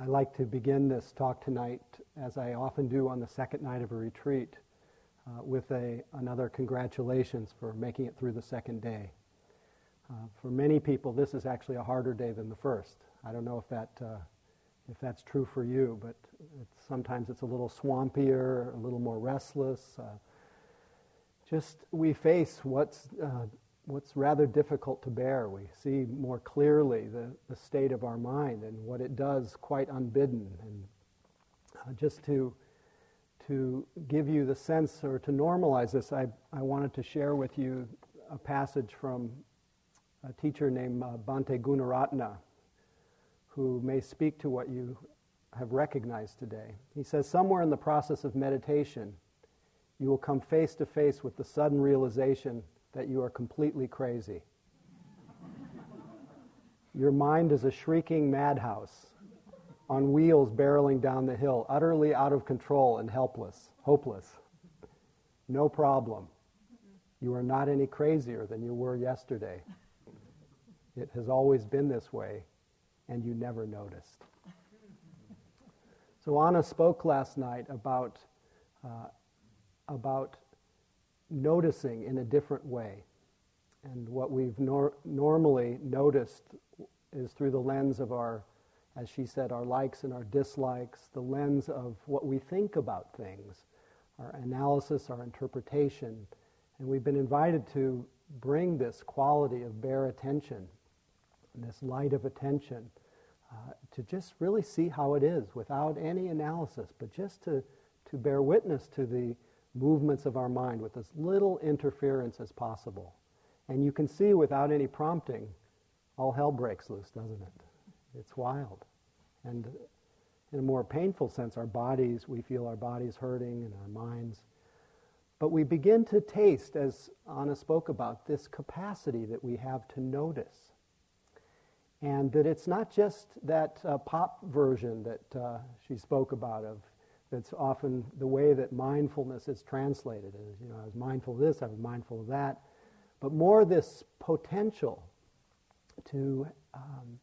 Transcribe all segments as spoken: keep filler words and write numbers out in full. I like to begin this talk tonight, as I often do on the second night of a retreat, uh, with a, another congratulations for making it through the second day. Uh, for many people, this is actually a harder day than the first. I don't know if that uh, if that's true for you, but it's, sometimes it's a little swampier, a little more restless. Uh, just we face what's uh, what's rather difficult to bear. We see more clearly the, the state of our mind and what it does quite unbidden. And uh, just to to give you the sense or to normalize this, I, I wanted to share with you a passage from a teacher named uh, Bhante Gunaratna, who may speak to what you have recognized today. He says, somewhere in the process of meditation, you will come face to face with the sudden realization that you are completely crazy. Your mind is a shrieking madhouse on wheels barreling down the hill, utterly out of control and helpless, hopeless. No problem. You are not any crazier than you were yesterday. It has always been this way, and you never noticed. So Anna spoke last night about uh, about noticing in a different way. And what we've nor- normally noticed is through the lens of our, as she said, our likes and our dislikes, the lens of what we think about things, our analysis, our interpretation. And we've been invited to bring this quality of bare attention, this light of attention, uh, to just really see how it is without any analysis, but just to, to bear witness to the movements of our mind with as little interference as possible. And you can see without any prompting, all hell breaks loose, doesn't it? It's wild. And in a more painful sense, our bodies, we feel our bodies hurting and our minds. But we begin to taste, as Anna spoke about, this capacity that we have to notice. And that it's not just that uh, pop version that uh, she spoke about of, that's often the way that mindfulness is translated. As, you know, I was mindful of this, I was mindful of that. But more this potential to um,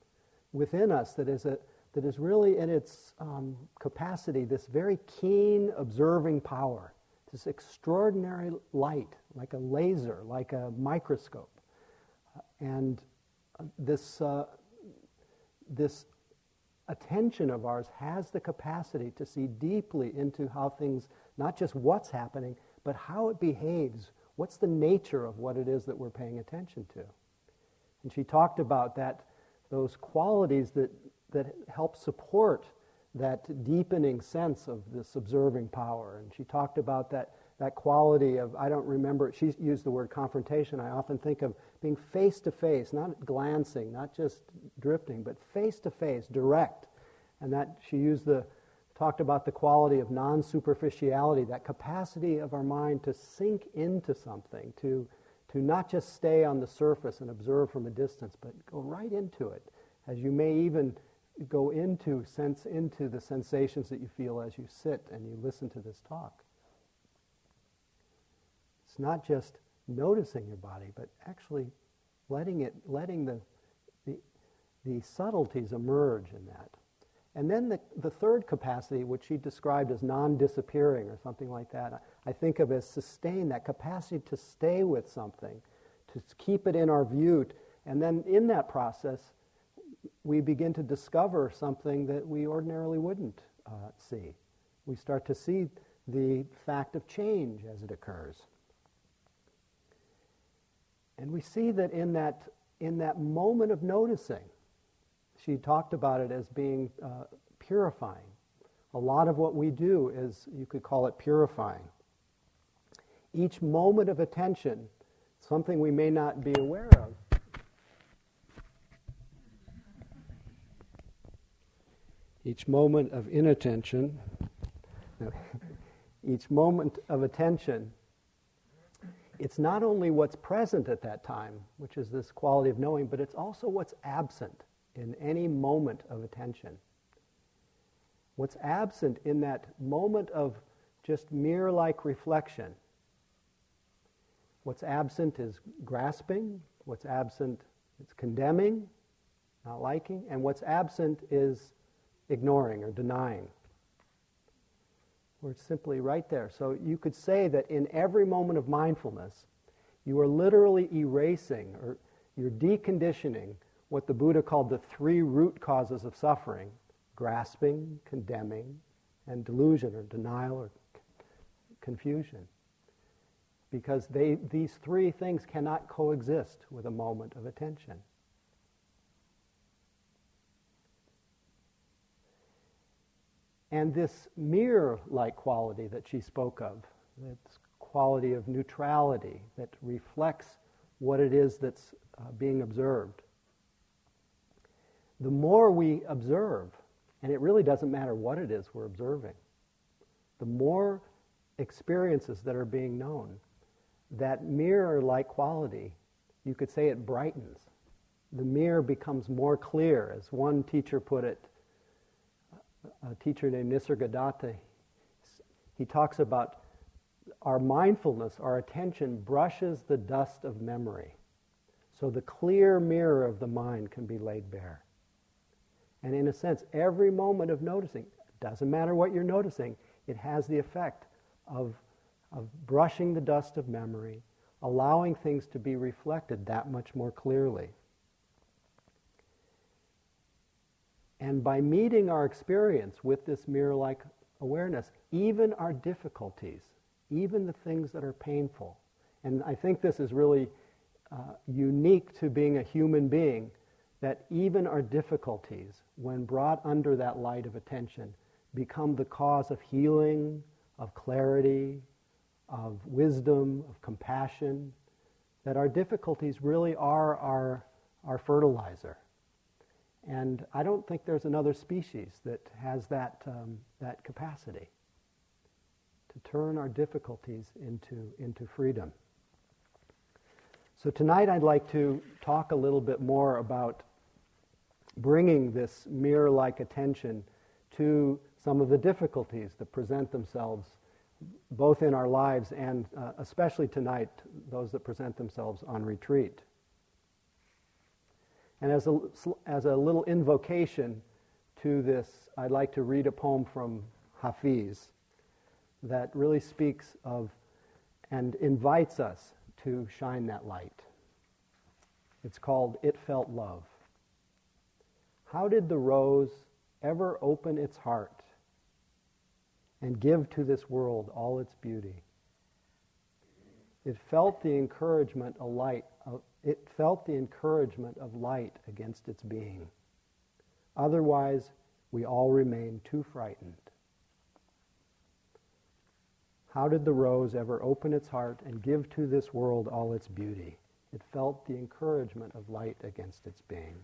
within us that is a that is really in its um, capacity, this very keen observing power, this extraordinary light, like a laser, like a microscope. Uh, and this uh, this attention of ours has the capacity to see deeply into how things, not just what's happening, but how it behaves, what's the nature of what it is that we're paying attention to. And she talked about that, those qualities that, that help support that deepening sense of this observing power. And she talked about that, that quality of, I don't remember, she used the word confrontation. I often think of being face to face, not glancing, not just drifting, but face to face, direct. And that she used the, talked about the quality of non-superficiality, that capacity of our mind to sink into something, to, to not just stay on the surface and observe from a distance, but go right into it, as you may even go into, sense into the sensations that you feel as you sit and you listen to this talk. It's not just noticing your body, but actually letting it, letting the the, the subtleties emerge in that. And then the, the third capacity, which she described as non-disappearing or something like that, I think of as sustain, that capacity to stay with something, to keep it in our view. And then in that process, we begin to discover something that we ordinarily wouldn't uh, see. We start to see the fact of change as it occurs. And we see that in that in that moment of noticing, she talked about it as being uh, purifying. A lot of what we do is, you could call it purifying. Each moment of attention, something we may not be aware of, each moment of inattention, each moment of attention, it's not only what's present at that time, which is this quality of knowing, but it's also what's absent in any moment of attention. What's absent in that moment of just mirror-like reflection. What's absent is grasping, what's absent is condemning, not liking, and what's absent is ignoring or denying. Or it's simply right there. So you could say that in every moment of mindfulness, you are literally erasing or you're deconditioning what the Buddha called the three root causes of suffering: grasping, condemning, and delusion or denial or confusion. Because they, these three things cannot coexist with a moment of attention. And this mirror-like quality that she spoke of, this quality of neutrality that reflects what it is that's uh, being observed, the more we observe, and it really doesn't matter what it is we're observing, the more experiences that are being known, that mirror-like quality, you could say it brightens. The mirror becomes more clear. As one teacher put it, a teacher named Nisargadatta, he talks about our mindfulness, our attention brushes the dust of memory. So the clear mirror of the mind can be laid bare. And in a sense, every moment of noticing, doesn't matter what you're noticing, it has the effect of, of brushing the dust of memory, allowing things to be reflected that much more clearly. And by meeting our experience with this mirror-like awareness, even our difficulties, even the things that are painful, and I think this is really uh, unique to being a human being, that even our difficulties, when brought under that light of attention, become the cause of healing, of clarity, of wisdom, of compassion, that our difficulties really are our, our fertilizer. And I don't think there's another species that has that, um, that capacity to turn our difficulties into, into freedom. So tonight I'd like to talk a little bit more about bringing this mirror-like attention to some of the difficulties that present themselves both in our lives and uh, especially tonight, those that present themselves on retreat. And as a, as a little invocation to this, I'd like to read a poem from Hafiz that really speaks of and invites us to shine that light. It's called "It Felt Love." How did the rose ever open its heart and give to this world all its beauty? It felt the encouragement of light. Of, it felt the encouragement of light against its being. Otherwise, we all remain too frightened. How did the rose ever open its heart and give to this world all its beauty? It felt the encouragement of light against its being.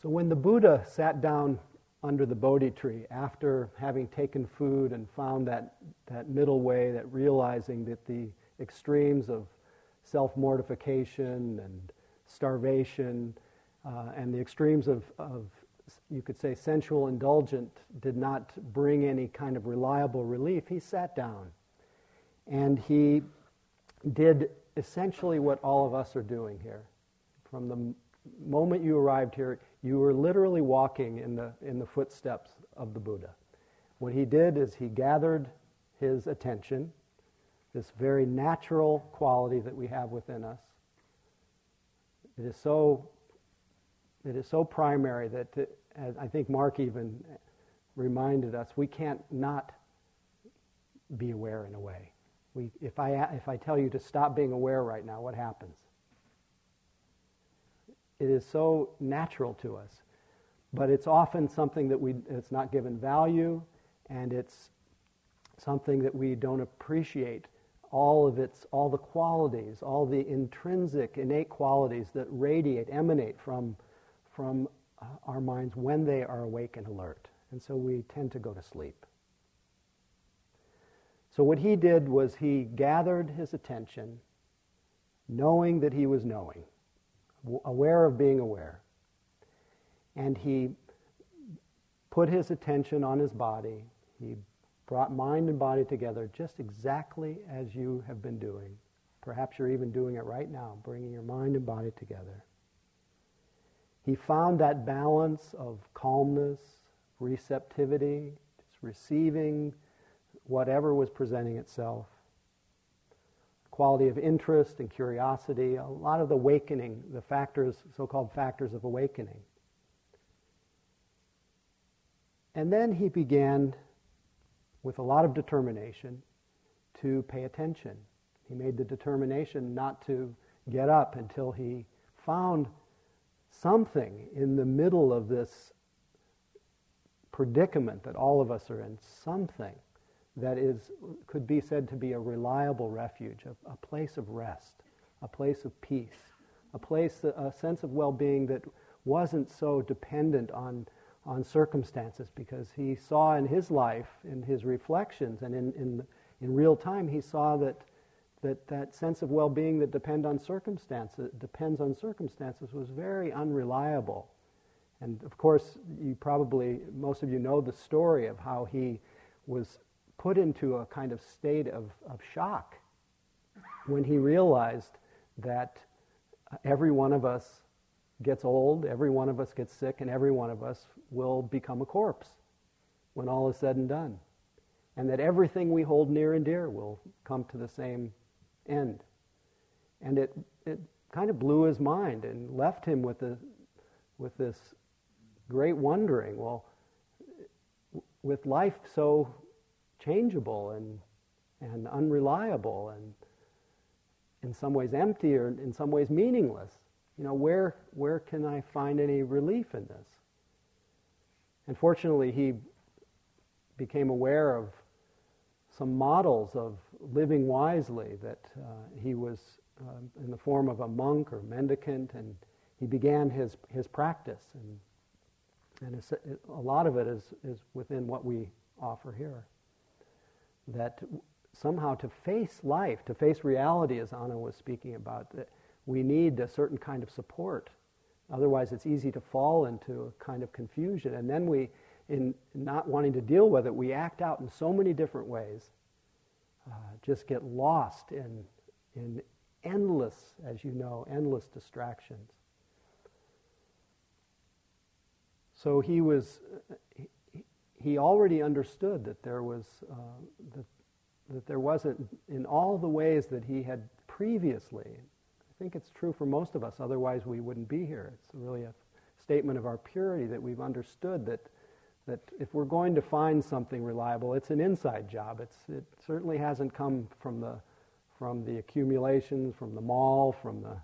So when the Buddha sat down under the Bodhi tree, after having taken food and found that, that middle way, that realizing that the extremes of self-mortification and starvation uh, and the extremes of, of, you could say, sensual indulgence did not bring any kind of reliable relief, he sat down and he did essentially what all of us are doing here. From the moment you arrived here, you were literally walking in the, in the footsteps of the Buddha. What he did is he gathered his attention, this very natural quality that we have within us. It is so, it is so primary that, it, as I think Mark even reminded us, we can't not be aware in a way. We, if I, if I tell you to stop being aware right now, what happens? It is so natural to us, but it's often something that we, it's not given value, and it's something that we don't appreciate all of its, all the qualities, all the intrinsic, innate qualities that radiate, emanate from, from our minds when they are awake and alert. And so we tend to go to sleep. So what he did was he gathered his attention, knowing that he was knowing, aware of being aware. And he put his attention on his body. He brought mind and body together just exactly as you have been doing. Perhaps you're even doing it right now, bringing your mind and body together. He found that balance of calmness, receptivity, just receiving whatever was presenting itself, quality of interest and curiosity, a lot of the awakening, the factors, so-called factors of awakening. And then he began, with a lot of determination, to pay attention. He made the determination not to get up until he found something in the middle of this predicament that all of us are in, something that is, could be said to be a reliable refuge, a, a place of rest, a place of peace, a place, a sense of well-being that wasn't so dependent on on circumstances, because he saw in his life, in his reflections, and in, in, in real time, he saw that, that that sense of well-being that depend on circumstances, depends on circumstances was very unreliable. And of course, you probably, most of you know the story of how he was put into a kind of state of, of shock when he realized that every one of us gets old, every one of us gets sick, and every one of us will become a corpse when all is said and done. And that everything we hold near and dear will come to the same end. And it it kind of blew his mind and left him with the, with this great wondering, well, with life so changeable and and unreliable and in some ways empty or in some ways meaningless, you know, where where can I find any relief in this? And fortunately, he became aware of some models of living wisely that uh, he was um, in the form of a monk or mendicant, and he began his his practice, and and a, a lot of it is is within what we offer here. That somehow to face life, to face reality, as Anna was speaking about, that we need a certain kind of support. Otherwise, it's easy to fall into a kind of confusion. And then we, in not wanting to deal with it, we act out in so many different ways, uh, just get lost in, in endless, as you know, endless distractions. So he was, he, he already understood that there was, uh, that, that there wasn't, in all the ways that he had previously, I think it's true for most of us, otherwise we wouldn't be here. It's really a statement of our purity that we've understood that that if we're going to find something reliable, it's an inside job. It's it certainly hasn't come from the from the accumulations, from the mall, from the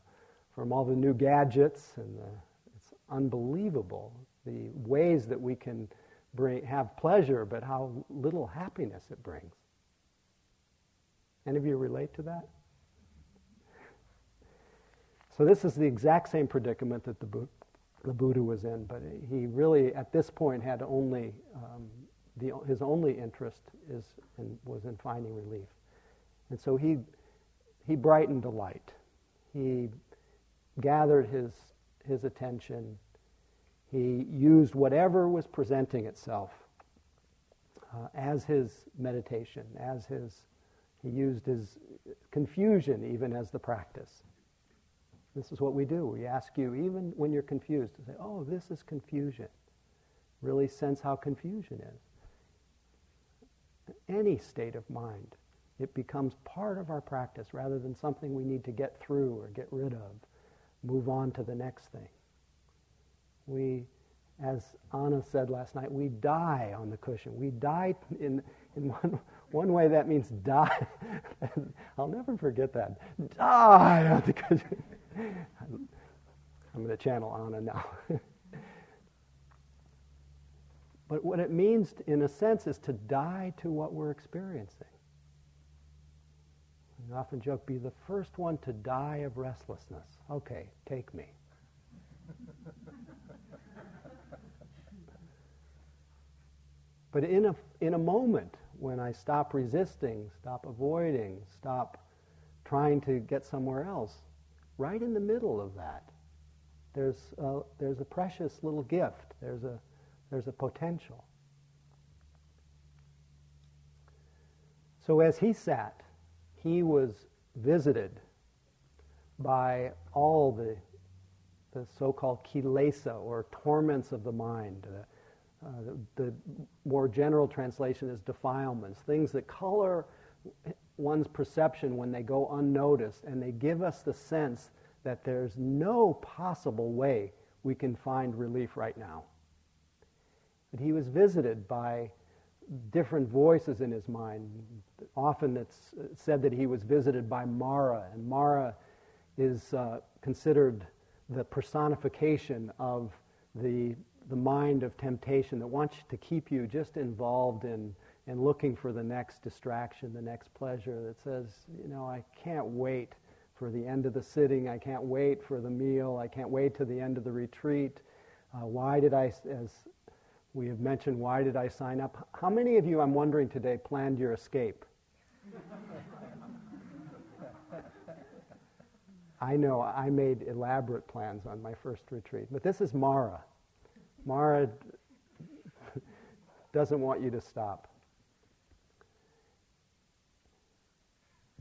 from all the new gadgets, and the, it's unbelievable the ways that we can bring have pleasure, but how little happiness it brings. Any of you relate to that? So this is the exact same predicament that the Buddha, the Buddha was in, but he really, at this point, had only um, the, his only interest is in, was in finding relief, and so he he brightened the light. He gathered his his attention. He used whatever was presenting itself uh, as his meditation, as his he used his confusion even as the practice. This is what we do. We ask you, even when you're confused, to say, oh, this is confusion. Really sense how confusion is. Any state of mind, it becomes part of our practice rather than something we need to get through or get rid of, move on to the next thing. We, as Anna said last night, we die on the cushion. We die in, in one One way that means die. I'll never forget that. Die on the cushion. I'm going to channel Anna now. But what it means, in a sense, is to die to what we're experiencing. I often joke, be the first one to die of restlessness. Okay, take me. But in a in a moment, when I stop resisting, stop avoiding, stop trying to get somewhere else, right in the middle of that, there's a, there's a precious little gift. There's a there's a potential. So as he sat, he was visited by all the the so-called kilesa, or torments of the mind. Uh, uh, the, the more general translation is defilements, things that color one's perception when they go unnoticed, and they give us the sense that there's no possible way we can find relief right now. But he was visited by different voices in his mind. Often it's said that he was visited by Mara, and Mara is uh, considered the personification of the the mind of temptation that wants to keep you just involved in and looking for the next distraction, the next pleasure, that says, you know, I can't wait for the end of the sitting, I can't wait for the meal, I can't wait to the end of the retreat. Uh, why did I, as we have mentioned, why did I sign up? How many of you, I'm wondering today, planned your escape? I know I made elaborate plans on my first retreat, but this is Mara. Mara doesn't want you to stop.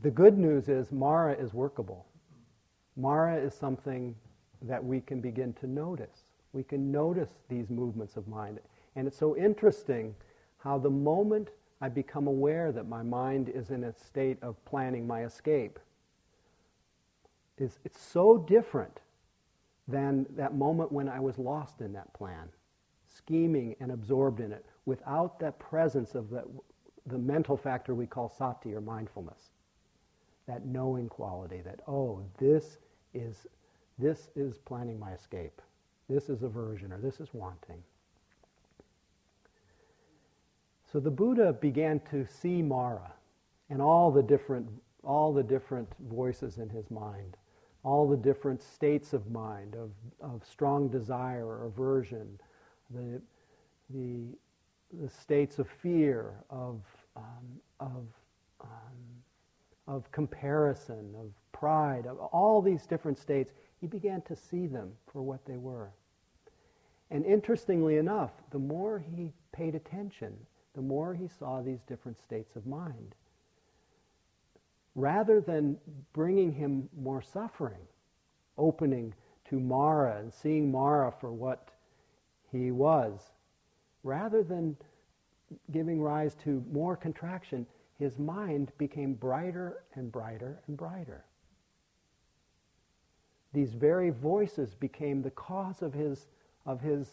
The good news is Mara is workable. Mara is something that we can begin to notice. We can notice these movements of mind. And it's so interesting how the moment I become aware that my mind is in a state of planning my escape, is it's so different than that moment when I was lost in that plan, scheming and absorbed in it, without that presence of the, the mental factor we call sati, or mindfulness. That knowing quality, that, oh, this is this is planning my escape. This is aversion, or this is wanting. So the Buddha began to see Mara and all the different all the different voices in his mind, all the different states of mind, of, of strong desire or aversion, the the the states of fear, of um, of um, of comparison, of pride, of all these different states. He began to see them for what they were. And interestingly enough, the more he paid attention, the more he saw these different states of mind. Rather than bringing him more suffering, opening to Mara and seeing Mara for what he was, rather than giving rise to more contraction, his mind became brighter and brighter and brighter. These very voices became the cause of his, of his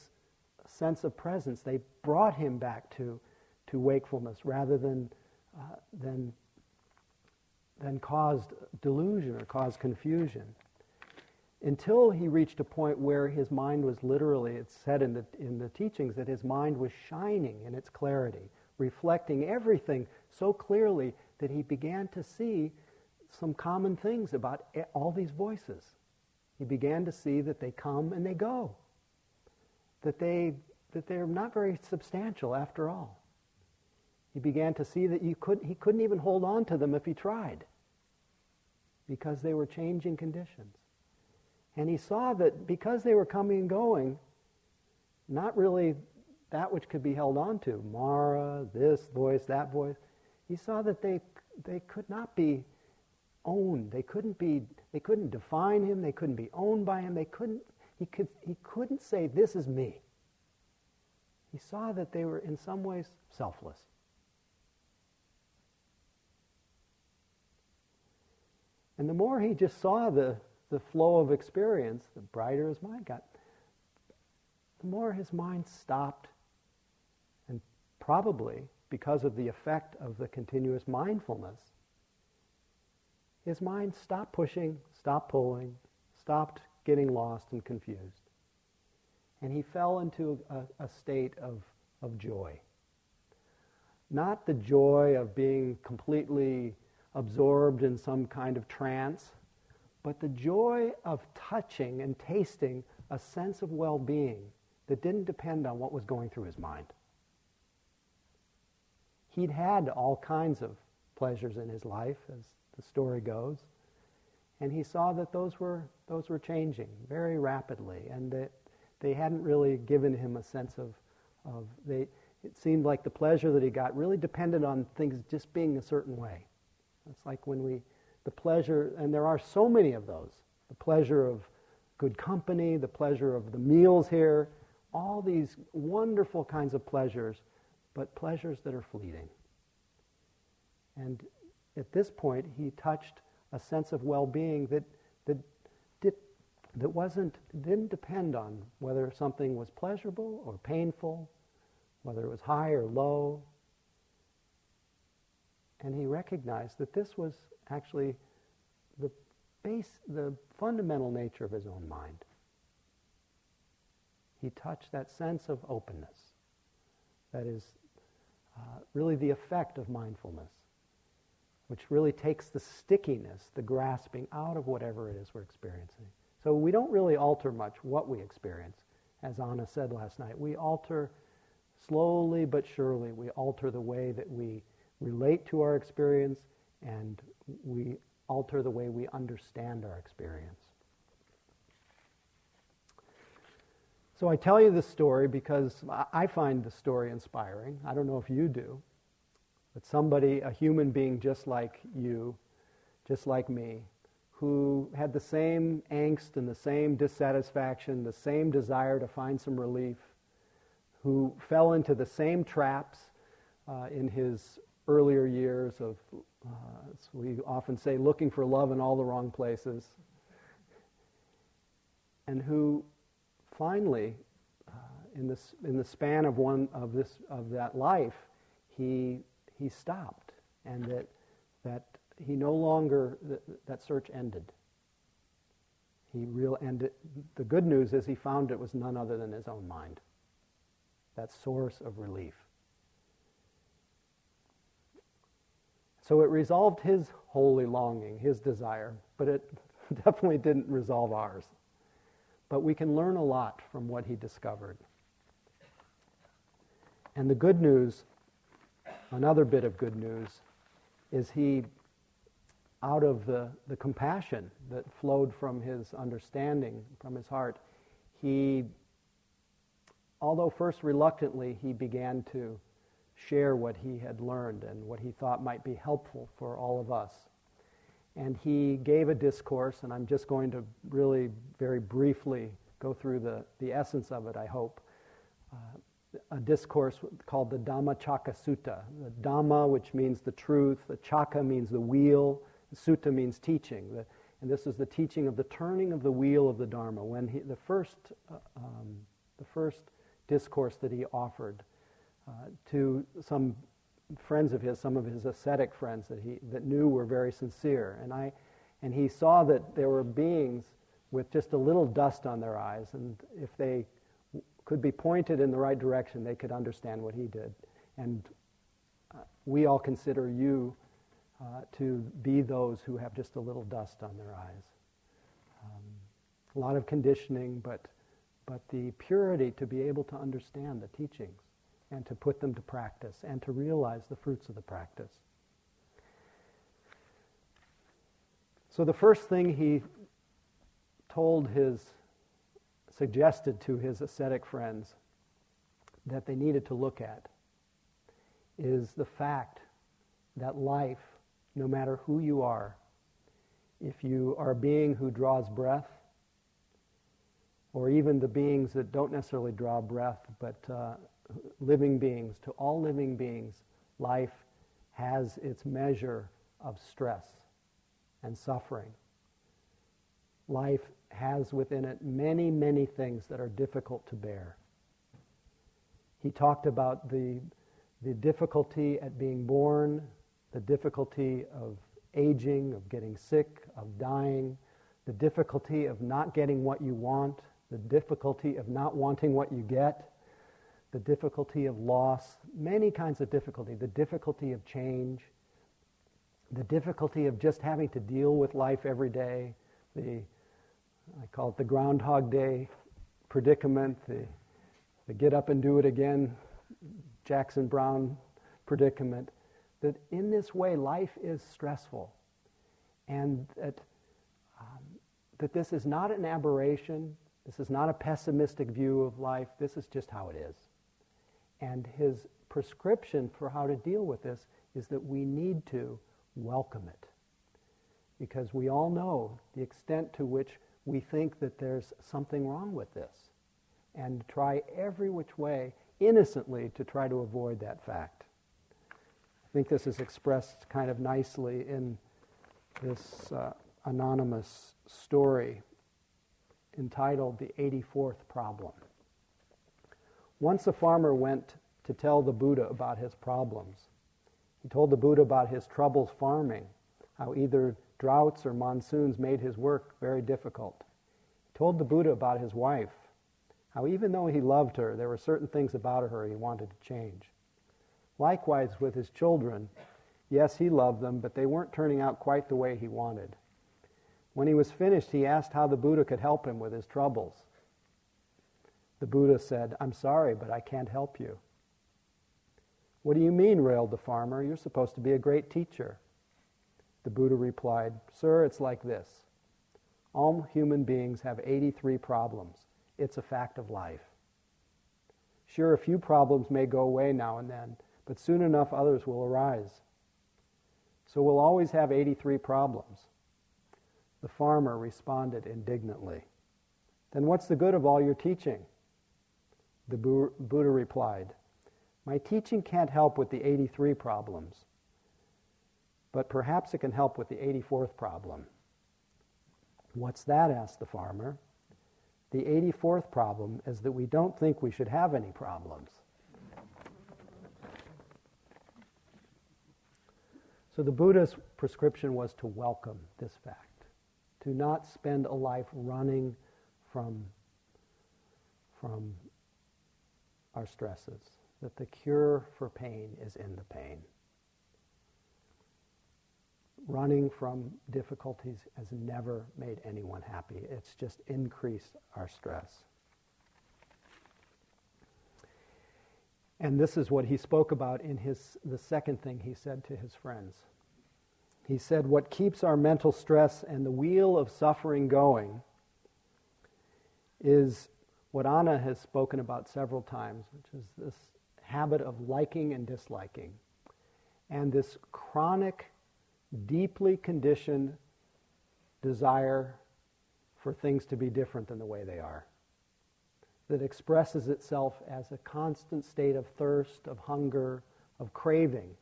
sense of presence. They brought him back to, to wakefulness rather than, uh, than, than caused delusion or caused confusion. Until he reached a point where his mind was literally, it's said in the, in the teachings, that his mind was shining in its clarity, reflecting everything so clearly that he began to see some common things about all these voices. He began to see that they come and they go, that they that they're not very substantial after all. He began to see that you could he couldn't even hold on to them if he tried, because they were changing conditions. And he saw that because they were coming and going, not really that which could be held on to, Mara, this voice, that voice, he saw that they they could not be owned. They couldn't be. They couldn't define him. They couldn't be owned by him. They couldn't. He could. He couldn't say, "This is me." He saw that they were in some ways selfless. And the more he just saw the the flow of experience, the brighter his mind got. The more his mind stopped, and probably because of the effect of the continuous mindfulness, his mind stopped pushing, stopped pulling, stopped getting lost and confused. And he fell into a, a state of, of joy. Not the joy of being completely absorbed in some kind of trance, but the joy of touching and tasting a sense of well-being that didn't depend on what was going through his mind. He'd had all kinds of pleasures in his life, as the story goes, and he saw that those were those were changing very rapidly, and that they hadn't really given him a sense of of they. It seemed like the pleasure that he got really depended on things just being a certain way. It's like when we the pleasure, and there are so many of those, the pleasure of good company, the pleasure of the meals here, all these wonderful kinds of pleasures, but pleasures that are fleeting. And at this point, he touched a sense of well-being that that did, that wasn't didn't depend on whether something was pleasurable or painful, whether it was high or low. And he recognized that this was actually the base, the fundamental nature of his own mind. He touched that sense of openness. That is uh, really the effect of mindfulness, which really takes the stickiness, the grasping out of whatever it is we're experiencing. So we don't really alter much what we experience. As Anna said last night, we alter slowly but surely. We alter the way that we relate to our experience, and we alter the way we understand our experience. So I tell you this story because I find the story inspiring. I don't know if you do, but somebody, a human being just like you, just like me, who had the same angst and the same dissatisfaction, the same desire to find some relief, who fell into the same traps uh, in his earlier years of, uh, as we often say, looking for love in all the wrong places, and who finally, uh, in this in the span of one of this of that life, he he stopped, and that that he no longer that, that search ended. He real ended. The good news is he found it was none other than his own mind, that source of relief. So it resolved his holy longing, his desire, but it definitely didn't resolve ours. But we can learn a lot from what he discovered. And the good news, another bit of good news, is he, out of the, the compassion that flowed from his understanding, from his heart, he, although first reluctantly, he began to share what he had learned and what he thought might be helpful for all of us. And he gave a discourse, and I'm just going to really very briefly go through the, the essence of it, I hope. Uh, a discourse called the Dhammacakkasutta. The Dhamma, which means the truth, the Chaka means the wheel, the Sutta means teaching. The, and this is the teaching of the turning of the wheel of the Dharma, when he, the, first, uh, um, the first discourse that he offered uh, to some friends of his, some of his ascetic friends that he that knew were very sincere, and I, and he saw that there were beings with just a little dust on their eyes, and if they w- could be pointed in the right direction, they could understand what he did. And uh, we all consider you uh, to be those who have just a little dust on their eyes. Um, a lot of conditioning, but but the purity to be able to understand the teachings, and to put them to practice, and to realize the fruits of the practice. So the first thing he told his, suggested to his ascetic friends that they needed to look at is the fact that life, no matter who you are, if you are a being who draws breath, or even the beings that don't necessarily draw breath, but uh, living beings, to all living beings, life has its measure of stress and suffering. Life has within it many, many things that are difficult to bear. He talked about the, the difficulty at being born, the difficulty of aging, of getting sick, of dying, the difficulty of not getting what you want, the difficulty of not wanting what you get, the difficulty of loss, many kinds of difficulty, the difficulty of change, the difficulty of just having to deal with life every day, the, I call it the Groundhog Day predicament, the, the get up and do it again, Jackson Brown predicament, that in this way life is stressful, and that, um, that this is not an aberration, this is not a pessimistic view of life, this is just how it is. And his prescription for how to deal with this is that we need to welcome it. Because we all know the extent to which we think that there's something wrong with this and try every which way innocently to try to avoid that fact. I think this is expressed kind of nicely in this uh, anonymous story entitled The eighty-fourth Problem. Once a farmer went to tell the Buddha about his problems. He told the Buddha about his troubles farming, how either droughts or monsoons made his work very difficult. He told the Buddha about his wife, how even though he loved her, there were certain things about her he wanted to change. Likewise with his children, yes, he loved them, but they weren't turning out quite the way he wanted. When he was finished, he asked how the Buddha could help him with his troubles. The Buddha said, "I'm sorry, but I can't help you." "What do you mean?" railed the farmer. "You're supposed to be a great teacher." The Buddha replied, "Sir, it's like this. All human beings have eighty-three problems. It's a fact of life. Sure, a few problems may go away now and then, but soon enough others will arise. So we'll always have eighty-three problems." The farmer responded indignantly, "Then what's the good of all your teaching?" The Bu- Buddha replied, "My teaching can't help with the eighty-three problems, but perhaps it can help with the eighty-fourth problem." "What's that?" asked the farmer. "The eighty-fourth problem is that we don't think we should have any problems." So the Buddha's prescription was to welcome this fact, to not spend a life running from, from our stresses, that the cure for pain is in the pain. Running from difficulties has never made anyone happy. It's just increased our stress. And this is what he spoke about in his the second thing he said to his friends. He said, "What keeps our mental stress and the wheel of suffering going is what Anna has spoken about several times, which is this habit of liking and disliking, and this chronic, deeply conditioned desire for things to be different than the way they are, that expresses itself as a constant state of thirst, of hunger, of craving.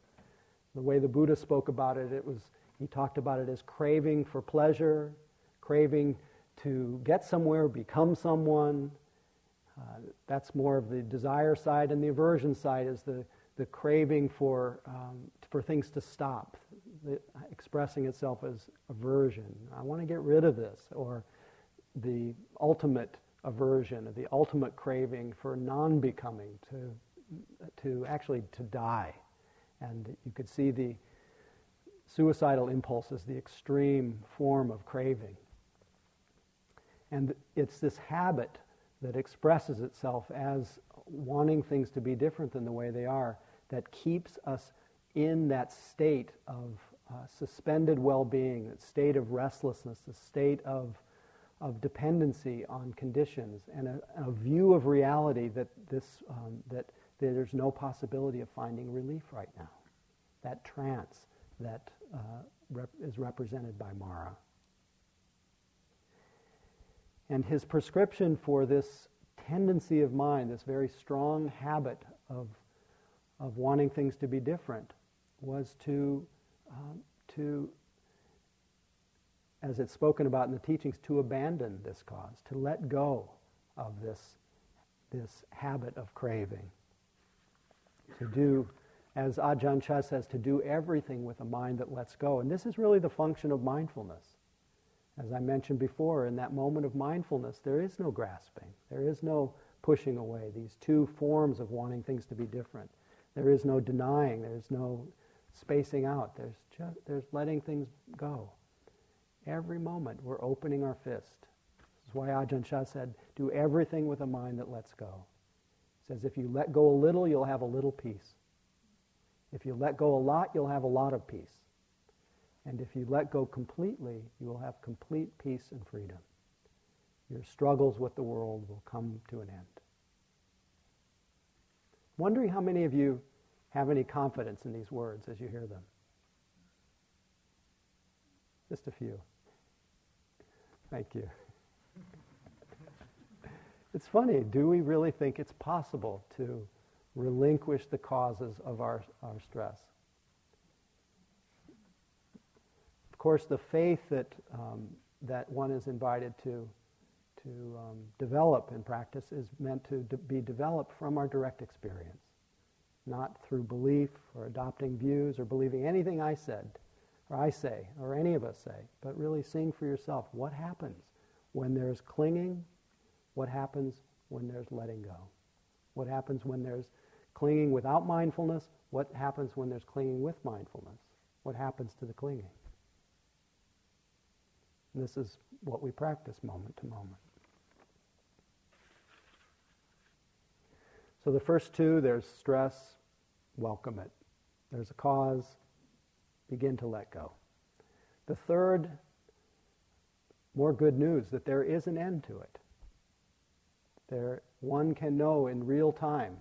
The way the Buddha spoke about it, it was he talked about it as craving for pleasure, craving to get somewhere, become someone. Uh, that's more of the desire side, and the aversion side is the the craving for um, for things to stop, the, expressing itself as aversion. I want to get rid of this, or the ultimate aversion, or the ultimate craving for non-becoming, to to actually to die. And you could see the suicidal impulse as the extreme form of craving. And it's this habit that expresses itself as wanting things to be different than the way they are that keeps us in that state of uh, suspended well-being, that state of restlessness, the state of of dependency on conditions, and a, a view of reality that this um, that there's no possibility of finding relief right now. That trance that uh, rep- is represented by Mara. And his prescription for this tendency of mind, this very strong habit of of wanting things to be different, was to, um, to, as it's spoken about in the teachings, to abandon this cause, to let go of this, this habit of craving. To do, as Ajahn Chah says, to do everything with a mind that lets go. And this is really the function of mindfulness. As I mentioned before, in that moment of mindfulness, there is no grasping. There is no pushing away these two forms of wanting things to be different. There is no denying. There is no spacing out. There's just, there's letting things go. Every moment, we're opening our fist. This is why Ajahn Chah said, do everything with a mind that lets go. He says, if you let go a little, you'll have a little peace. If you let go a lot, you'll have a lot of peace. And if you let go completely, you will have complete peace and freedom. Your struggles with the world will come to an end. Wondering how many of you have any confidence in these words as you hear them? Just a few. Thank you. it's funny, do we really think it's possible to relinquish the causes of our, our stress? Of course, the faith that um, that one is invited to to um, develop in practice is meant to de- be developed from our direct experience, not through belief or adopting views or believing anything I said or I say or any of us say, but really seeing for yourself what happens when there's clinging, what happens when there's letting go, what happens when there's clinging without mindfulness, what happens when there's clinging with mindfulness, what happens to the clinging. And this is what we practice moment to moment. So the first two, there's stress, welcome it. There's a cause, begin to let go. The third, more good news, that there is an end to it. There, one can know in real time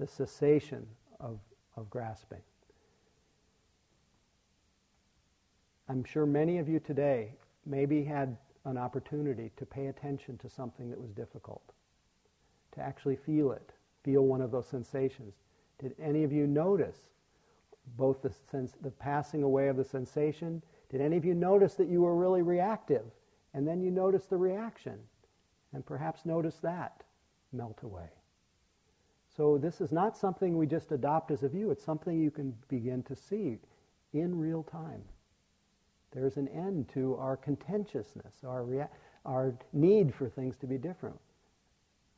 the cessation of, of grasping. I'm sure many of you today maybe had an opportunity to pay attention to something that was difficult, to actually feel it, feel one of those sensations. Did any of you notice both the, sens- the passing away of the sensation? Did any of you notice that you were really reactive? And then you noticed the reaction, and perhaps notice that melt away. So this is not something we just adopt as a view. It's something you can begin to see in real time. There's an end to our contentiousness, our rea- our need for things to be different.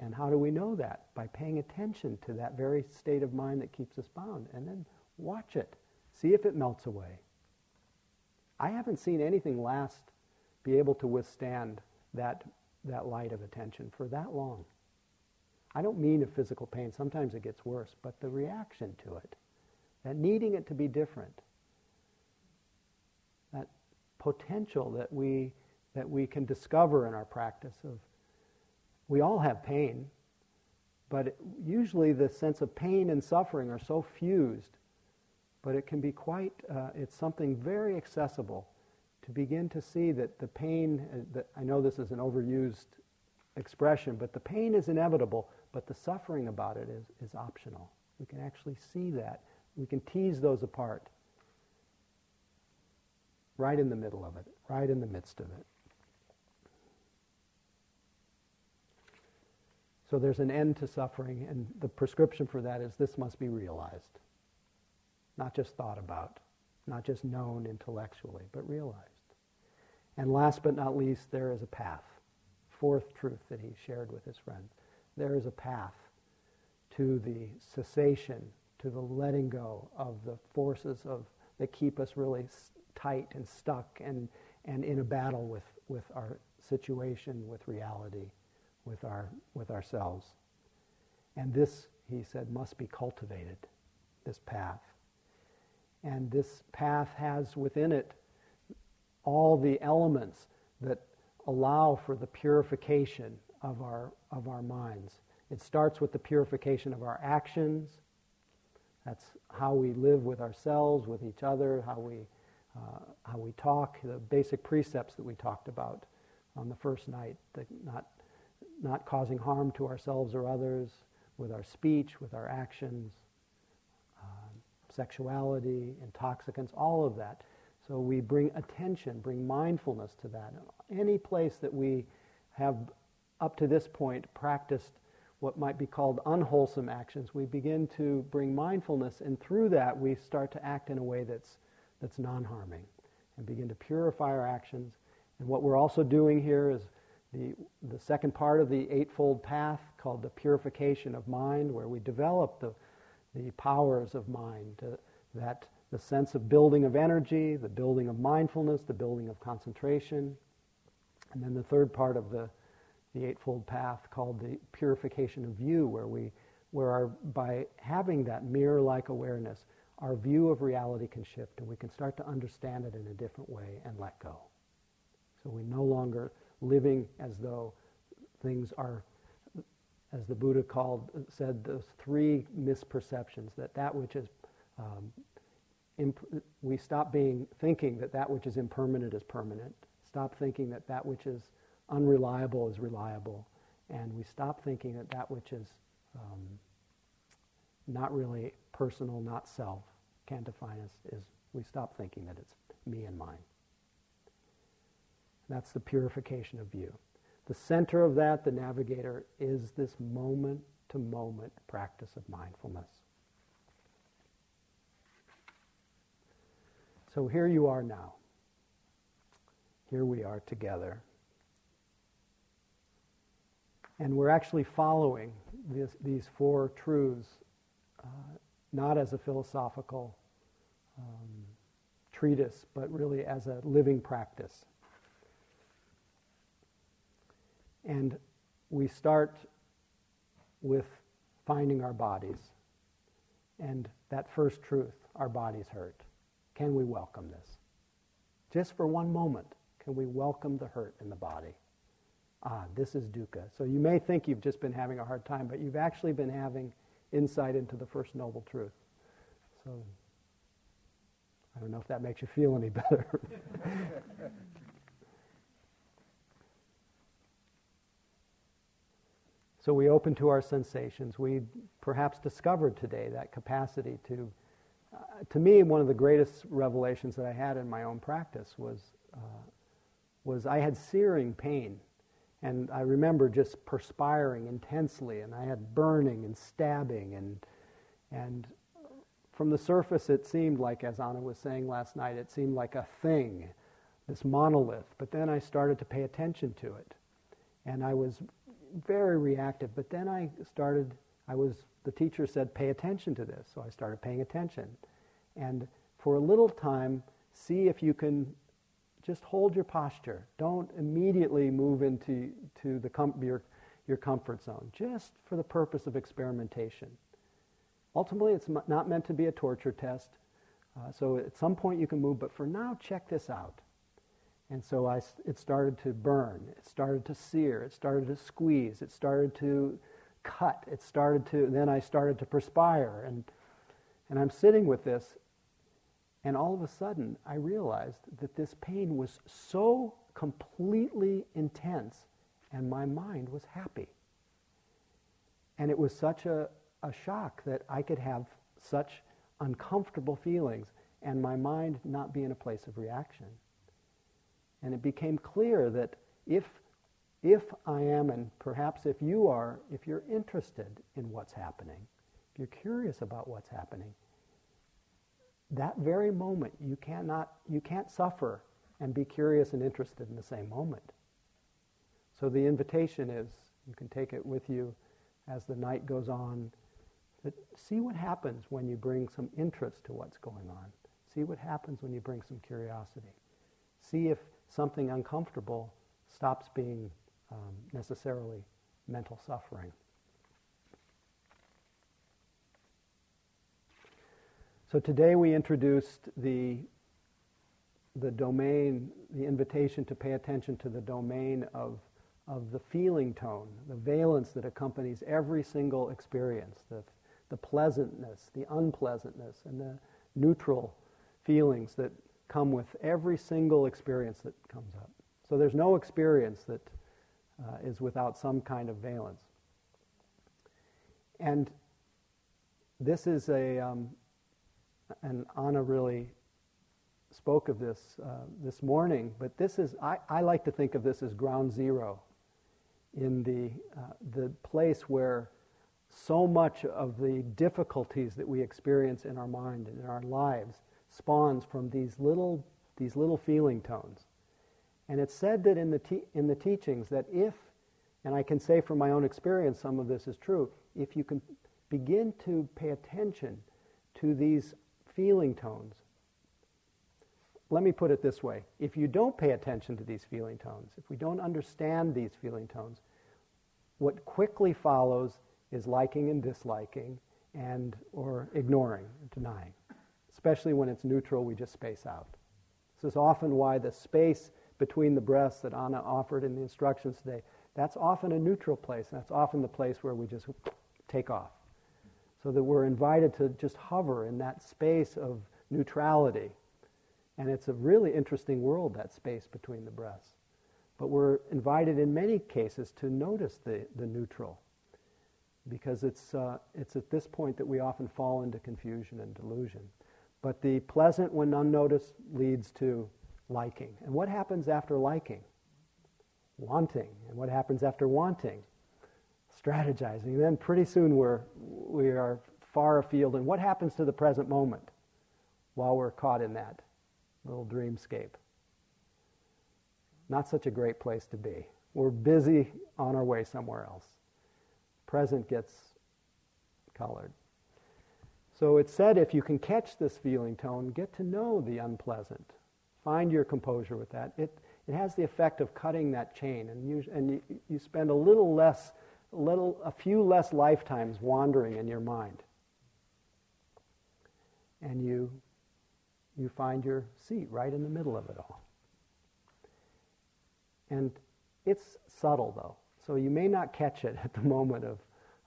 And how do we know that? By paying attention to that very state of mind that keeps us bound. And then watch it. See if it melts away. I haven't seen anything last be able to withstand that, that light of attention for that long. I don't mean a physical pain. Sometimes it gets worse. But the reaction to it, that needing it to be different, potential that we that we can discover in our practice of, we all have pain, but it, usually the sense of pain and suffering are so fused, but it can be quite, uh, it's something very accessible to begin to see that the pain, uh, that, I know this is an overused expression, but the pain is inevitable, but the suffering about it is, is optional. We can actually see that. We can tease those apart. Right in the middle of it, right in the midst of it. So there's an end to suffering, and the prescription for that is this must be realized. Not just thought about, not just known intellectually, but realized. And last but not least, there is a path. Fourth truth that he shared with his friend. There is a path to the cessation, to the letting go of the forces of that keep us really tight and stuck and, and in a battle with, with our situation, with reality, with our with ourselves. And this, he said, must be cultivated, this path. And this path has within it all the elements that allow for the purification of our of our minds. It starts with the purification of our actions. That's how we live with ourselves, with each other, how we Uh, how we talk, the basic precepts that we talked about on the first night, the not, not causing harm to ourselves or others, with our speech, with our actions, um, sexuality, intoxicants, all of that. So we bring attention, bring mindfulness to that. Any place that we have up to this point practiced what might be called unwholesome actions, we begin to bring mindfulness, and through that we start to act in a way that's that's non-harming, and begin to purify our actions. And what we're also doing here is the the second part of the eightfold path called the purification of mind, where we develop the the powers of mind, uh, that the sense of building of energy, the building of mindfulness, the building of concentration. And then the third part of the the eightfold path called the purification of view, where we where our, by having that mirror-like awareness, our view of reality can shift, and we can start to understand it in a different way and let go. So we're no longer living as though things are, as the Buddha called, said, those three misperceptions, that that which is, um, imp- we stop being thinking that that which is impermanent is permanent, stop thinking that that which is unreliable is reliable, and we stop thinking that that which is um, not really personal, not self, can't define us, is we stop thinking that it's me and mine. That's the purification of view. The center of that, the navigator, is this moment-to-moment practice of mindfulness. So here you are now. Here we are together. And we're actually following this, these four truths, uh, not as a philosophical um, treatise, but really as a living practice. And we start with finding our bodies. And that first truth, our bodies hurt. Can we welcome this? Just for one moment, can we welcome the hurt in the body? Ah, this is dukkha. So you may think you've just been having a hard time, but you've actually been having insight into the First Noble Truth. So I don't know if that makes you feel any better. So we open to our sensations. We perhaps discovered today that capacity to, uh, to me, one of the greatest revelations that I had in my own practice was, uh, was I had searing pain. And I remember just perspiring intensely, and I had burning and stabbing. And, and from the surface, it seemed like, as Anna was saying last night, it seemed like a thing, this monolith. But then I started to pay attention to it. And I was very reactive, but then I started, I was, the teacher said, pay attention to this. So I started paying attention. And for a little time, see if you can just hold your posture. Don't immediately move into to the com- your, your comfort zone, just for the purpose of experimentation. Ultimately, it's not meant to be a torture test. Uh, so at some point you can move, but for now, check this out. And so I, it started to burn, it started to sear, it started to squeeze, it started to cut, it started to, then I started to perspire. And, and I'm sitting with this, and all of a sudden I realized that this pain was so completely intense, and my mind was happy. And it was such a, a shock that I could have such uncomfortable feelings and my mind not be in a place of reaction. And it became clear that if, if I am, and perhaps if you are, if you're interested in what's happening, if you're curious about what's happening, that very moment you cannot, you can't suffer and be curious and interested in the same moment. So the invitation is, you can take it with you as the night goes on, that see what happens when you bring some interest to what's going on. See what happens when you bring some curiosity. See if something uncomfortable stops being um, necessarily mental suffering. So today we introduced the, the domain, the invitation to pay attention to the domain of, of the feeling tone, the valence that accompanies every single experience, the, the pleasantness, the unpleasantness, and the neutral feelings that come with every single experience that comes up. So there's no experience that uh, is without some kind of valence. And this is a, um, and Anna really spoke of this uh, this morning, but this is, I, I like to think of this as ground zero in the uh, the place where so much of the difficulties that we experience in our mind and in our lives spawns from these little these little feeling tones. And it's said that in the te- in the teachings that if, and I can say from my own experience some of this is true, if you can begin to pay attention to these feeling tones. Let me put it this way. If you don't pay attention to these feeling tones, if we don't understand these feeling tones, what quickly follows is liking and disliking and or ignoring, denying. Especially when it's neutral, we just space out. This is often why the space between the breaths that Anna offered in the instructions today, that's often a neutral place. That's often the place where we just take off. So that we're invited to just hover in that space of neutrality. And it's a really interesting world, that space between the breaths. But we're invited in many cases to notice the, the neutral, because it's uh, it's at this point that we often fall into confusion and delusion. But the pleasant, when unnoticed, leads to liking. And what happens after liking? Wanting. And what happens after wanting? Strategizing. Then pretty soon we're we are far afield. And what happens to the present moment while we're caught in that little dreamscape? Not such a great place to be. We're busy on our way somewhere else. Present gets colored. So it's said, if you can catch this feeling tone, get to know the unpleasant. Find your composure with that. It it has the effect of cutting that chain, and you and you, you spend a little less, little a few less lifetimes wandering in your mind, and you you find your seat right in the middle of it all. And it's subtle, though. So you may not catch it at the moment of,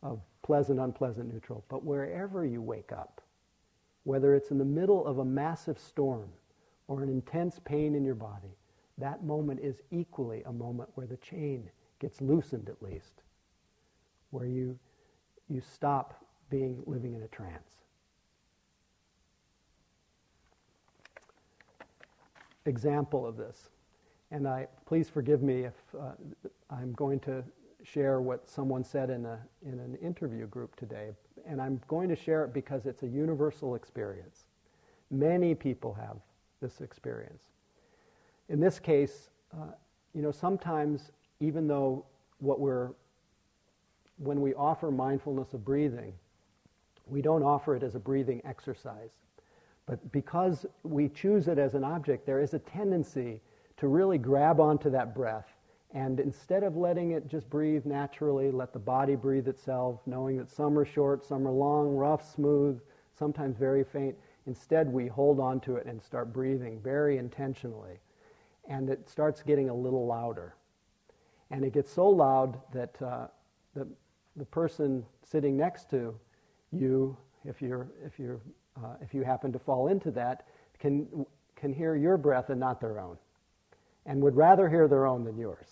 of pleasant, unpleasant, neutral. But wherever you wake up, whether it's in the middle of a massive storm or an intense pain in your body, that moment is equally a moment where the chain gets loosened, at least, where you, you stop being living in a trance. Example of this. And I, please forgive me if uh, I'm going to share what someone said in a in an interview group today. And I'm going to share it because it's a universal experience. Many people have this experience. In this case, uh, you know, sometimes even though what we're, when we offer mindfulness of breathing, we don't offer it as a breathing exercise. But because we choose it as an object, there is a tendency to really grab onto that breath, and instead of letting it just breathe naturally, let the body breathe itself, knowing that some are short, some are long, rough, smooth, sometimes very faint. Instead, we hold on to it and start breathing very intentionally. And it starts getting a little louder. And it gets so loud that uh, the, the person sitting next to you, if you're, if you're, uh, if you happen to fall into that, can, can hear your breath and not their own, and would rather hear their own than yours.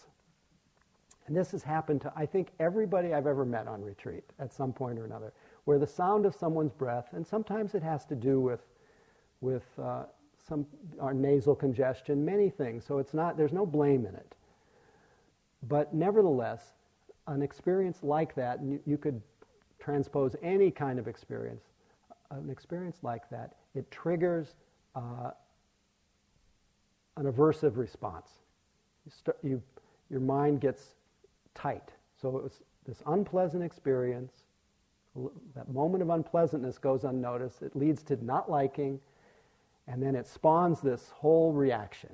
And this has happened to, I think, everybody I've ever met on retreat at some point or another, where the sound of someone's breath, and sometimes it has to do with with uh, some our nasal congestion, many things, so it's not, there's no blame in it. But nevertheless, an experience like that, and you, you could transpose any kind of experience, an experience like that, it triggers uh, an aversive response. You st- you, your mind gets tight. So it was this unpleasant experience, that moment of unpleasantness goes unnoticed, it leads to not liking, and then it spawns this whole reaction.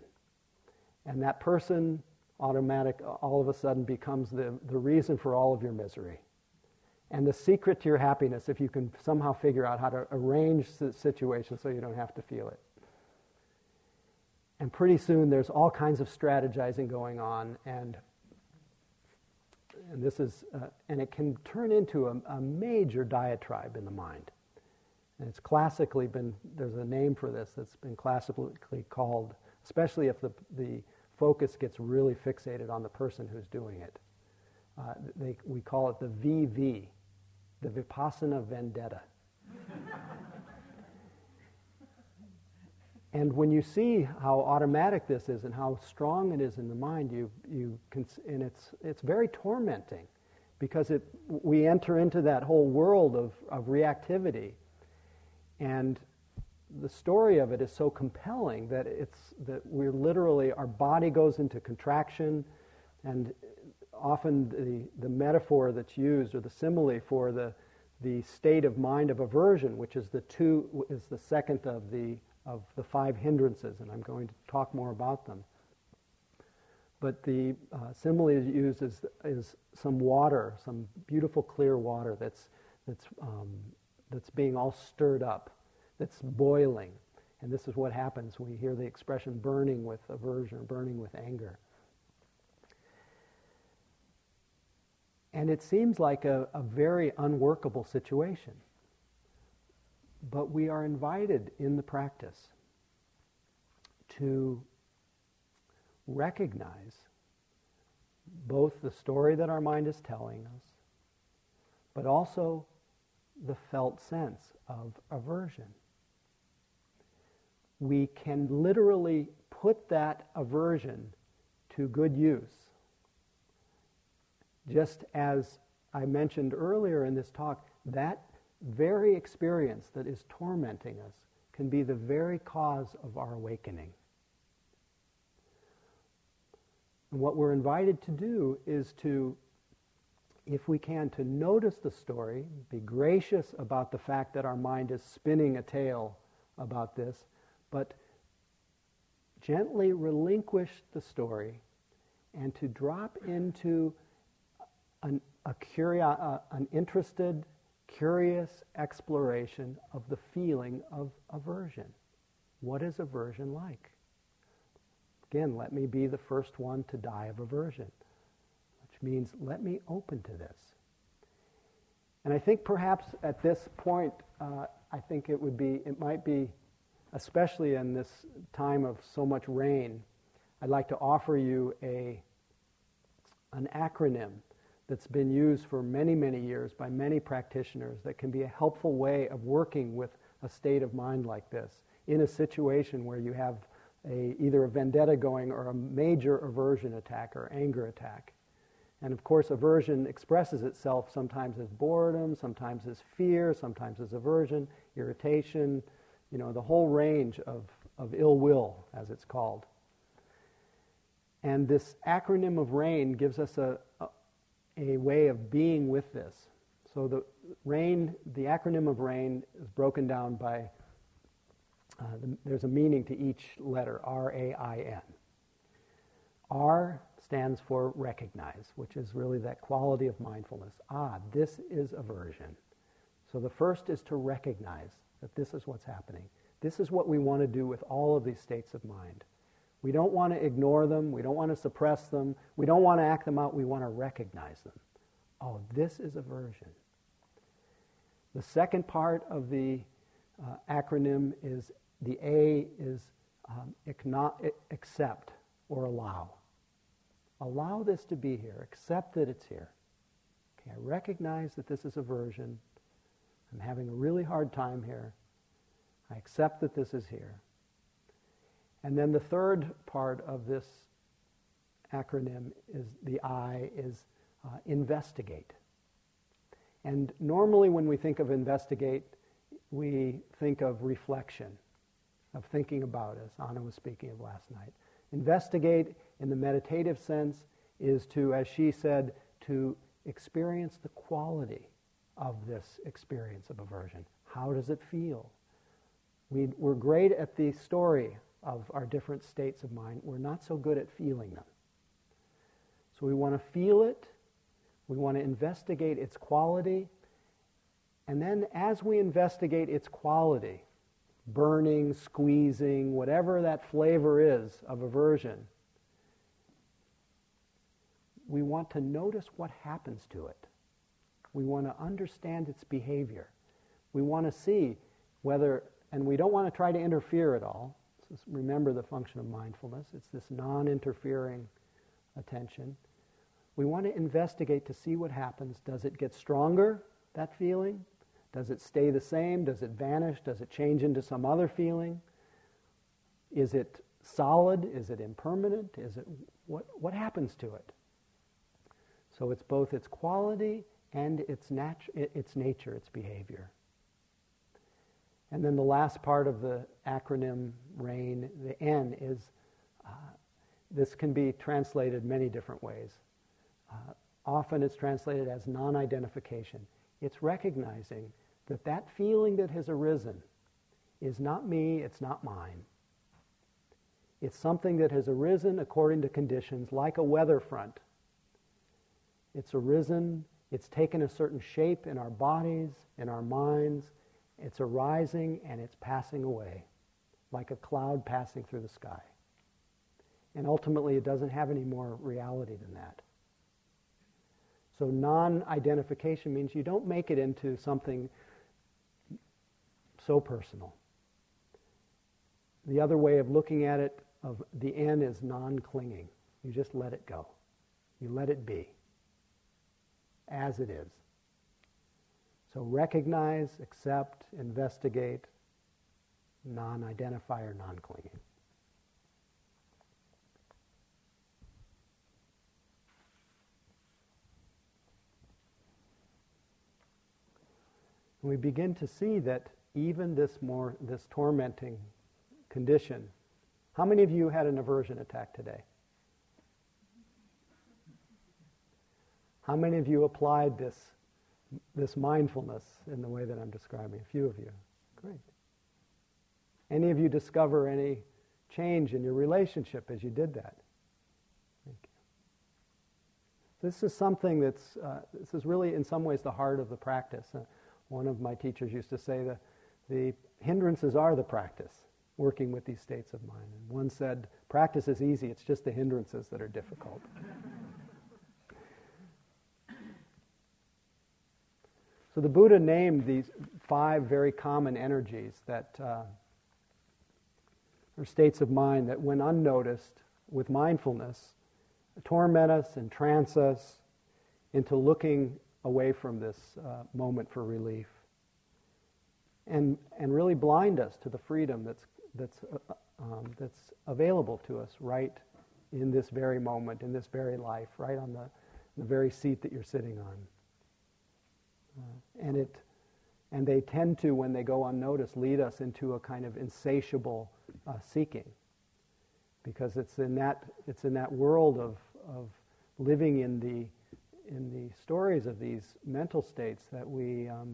And that person automatic, all of a sudden becomes the, the reason for all of your misery. And the secret to your happiness, if you can somehow figure out how to arrange the situation so you don't have to feel it. And pretty soon there's all kinds of strategizing going on, and and this is uh, and it can turn into a, a major diatribe in the mind. And it's classically been, there's a name for this that's been classically called, especially if the the focus gets really fixated on the person who's doing it. Uh, they we call it the V V, the Vipassana vendetta. And when you see how automatic this is and how strong it is in the mind, you you can, and it's it's very tormenting, because it we enter into that whole world of, of reactivity, and the story of it is so compelling that it's that we're literally, our body goes into contraction, and often the, the metaphor that's used, or the simile for the the state of mind of aversion, which is the two is the second of the of the five hindrances, and I'm going to talk more about them. But the uh, simile used is, is some water, some beautiful clear water that's that's um, that's being all stirred up, that's boiling, and this is what happens when you hear the expression burning with aversion, burning with anger. And it seems like a, a very unworkable situation. But we are invited in the practice to recognize both the story that our mind is telling us, but also the felt sense of aversion. We can literally put that aversion to good use. Just as I mentioned earlier in this talk, that very experience that is tormenting us can be the very cause of our awakening. And what we're invited to do is to, if we can, to notice the story, be gracious about the fact that our mind is spinning a tale about this, but gently relinquish the story and to drop into an, a curio- uh, an interested, curious exploration of the feeling of aversion. What is aversion like? Again, let me be the first one to die of aversion, which means let me open to this. And I think perhaps at this point, uh, I think it would be, it might be, especially in this time of so much rain, I'd like to offer you a, an acronym that's been used for many, many years by many practitioners that can be a helpful way of working with a state of mind like this in a situation where you have a, either a vendetta going or a major aversion attack or anger attack. And of course, aversion expresses itself sometimes as boredom, sometimes as fear, sometimes as aversion, irritation, you know, the whole range of, of ill will, as it's called. And this acronym of RAIN gives us a, a a way of being with this. So the RAIN, the acronym of RAIN is broken down by, uh, the, there's a meaning to each letter, R A I N. R stands for recognize, which is really that quality of mindfulness. Ah, this is aversion. So the first is to recognize that this is what's happening. This is what we want to do with all of these states of mind. We don't want to ignore them. We don't want to suppress them. We don't want to act them out. We want to recognize them. Oh, this is aversion. The second part of the uh, acronym is, the A is um, accept or allow. Allow this to be here. Accept that it's here. Okay, I recognize that this is aversion. I'm having a really hard time here. I accept that this is here. And then the third part of this acronym is the I is uh, investigate. And normally when we think of investigate, we think of reflection, of thinking about, as Anna was speaking of last night. Investigate in the meditative sense is to, as she said, to experience the quality of this experience of aversion. How does it feel? We, we're great at the story of our different states of mind. We're not so good at feeling them. So we want to feel it, we want to investigate its quality, and then as we investigate its quality, burning, squeezing, whatever that flavor is of aversion, we want to notice what happens to it. We want to understand its behavior. We want to see whether, and we don't want to try to interfere at all. Remember the function of mindfulness. It's this non-interfering attention. We want to investigate to see what happens. Does it get stronger, that feeling? Does it stay the same? Does it vanish? Does it change into some other feeling? Is it solid? Is it impermanent? Is it what, what happens to it? So it's both its quality and its, natu- its nature, its behavior. And then the last part of the acronym RAIN, the N, is uh, this can be translated many different ways. Uh, often it's translated as non-identification. It's recognizing that that feeling that has arisen is not me, it's not mine. It's something that has arisen according to conditions, like a weather front. It's arisen, it's taken a certain shape in our bodies, in our minds. It's arising and it's passing away, like a cloud passing through the sky. And ultimately, it doesn't have any more reality than that. So non-identification means you don't make it into something so personal. The other way of looking at it, of the N, is non-clinging. You just let it go. You let it be, as it is. So recognize, accept, investigate, non-identify or non-clinging. We begin to see that even this more this tormenting condition. How many of you had an aversion attack today? How many of you applied this this mindfulness in the way that I'm describing? A few of you. Great. Any of you discover any change in your relationship as you did that? Thank you. This is something that's uh, this is really in some ways the heart of the practice. Uh, One of my teachers used to say that the hindrances are the practice, working with these states of mind. And one said, practice is easy, it's just the hindrances that are difficult. So the Buddha named these five very common energies that uh, are states of mind that when unnoticed with mindfulness, torment us, entrance us into looking away from this uh, moment for relief, and and really blind us to the freedom that's that's uh, um, that's available to us right in this very moment, in this very life, right on the, the very seat that you're sitting on. Uh, and it and they tend to, when they go unnoticed, lead us into a kind of insatiable uh, seeking, because it's in that it's in that world of of living in the. in the stories of these mental states that we um,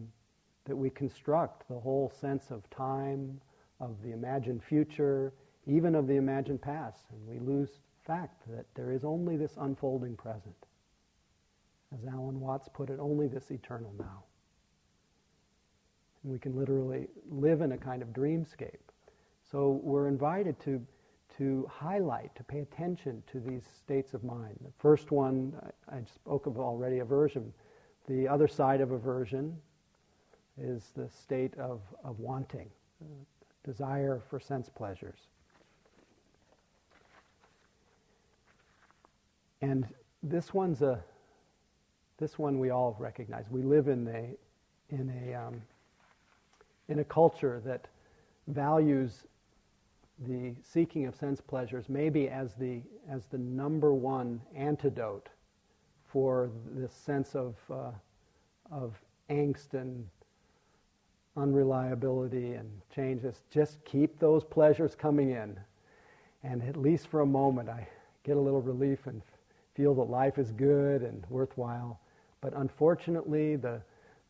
that we construct the whole sense of time, of the imagined future, even of the imagined past, and we lose fact that there is only this unfolding present. As Alan Watts put it, only this eternal now. And we can literally live in a kind of dreamscape. So we're invited to to highlight, to pay attention to these states of mind. The first one, I, I spoke of already, aversion. The other side of aversion is the state of, of wanting, uh, desire for sense pleasures. And this one's a, this one we all recognize. We live in a, in a, um, in a culture that values the seeking of sense pleasures maybe as the as the number one antidote for this sense of uh, of angst and unreliability and change. It's just keep those pleasures coming in, and at least for a moment I get a little relief and feel that life is good and worthwhile. But unfortunately, the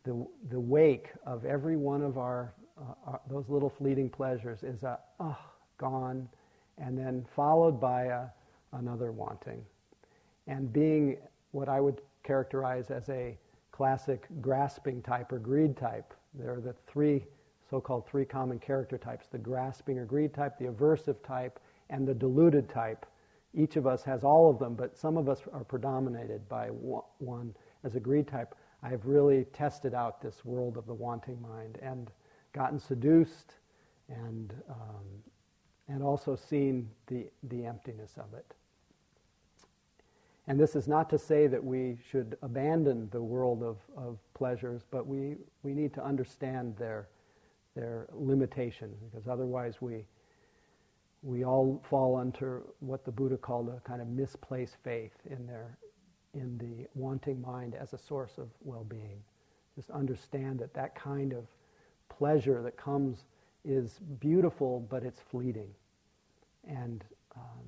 the the wake of every one of our, uh, our those little fleeting pleasures is a oh, gone, and then followed by a, another wanting. And being what I would characterize as a classic grasping type or greed type, there are the three, so-called three common character types, the grasping or greed type, the aversive type, and the deluded type. Each of us has all of them, but some of us are predominated by one. As a greed type, I've really tested out this world of the wanting mind and gotten seduced and um, and also seen the, the emptiness of it. And this is not to say that we should abandon the world of, of pleasures, but we, we need to understand their, their limitation, because otherwise we, we all fall under what the Buddha called a kind of misplaced faith in, their, in the wanting mind as a source of well-being. Just understand that that kind of pleasure that comes is beautiful, but it's fleeting, and um,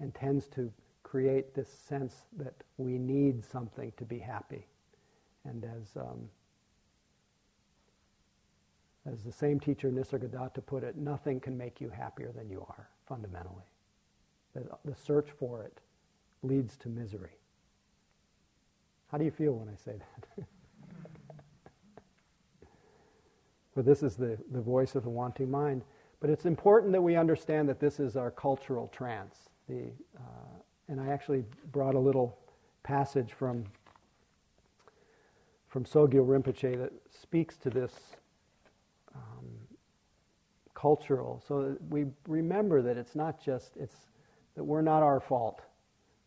and tends to create this sense that we need something to be happy. And as um, as the same teacher Nisargadatta put it, nothing can make you happier than you are, fundamentally. That the search for it leads to misery. How do you feel when I say that? But this is the, the voice of the wanting mind. But it's important that we understand that this is our cultural trance. The, uh, and I actually brought a little passage from, from Sogyal Rinpoche that speaks to this um, cultural. So that we remember that it's not just, it's that we're not our fault.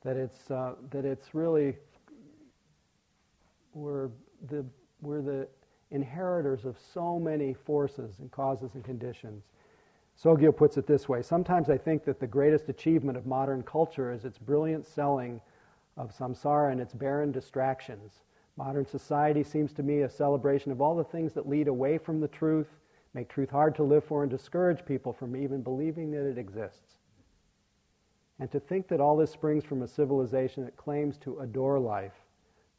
that it's uh, that it's really we're the we're the inheritors of so many forces and causes and conditions. Sogyal puts it this way: sometimes I think that the greatest achievement of modern culture is its brilliant selling of samsara and its barren distractions. Modern society seems to me a celebration of all the things that lead away from the truth, make truth hard to live for, and discourage people from even believing that it exists. And to think that all this springs from a civilization that claims to adore life,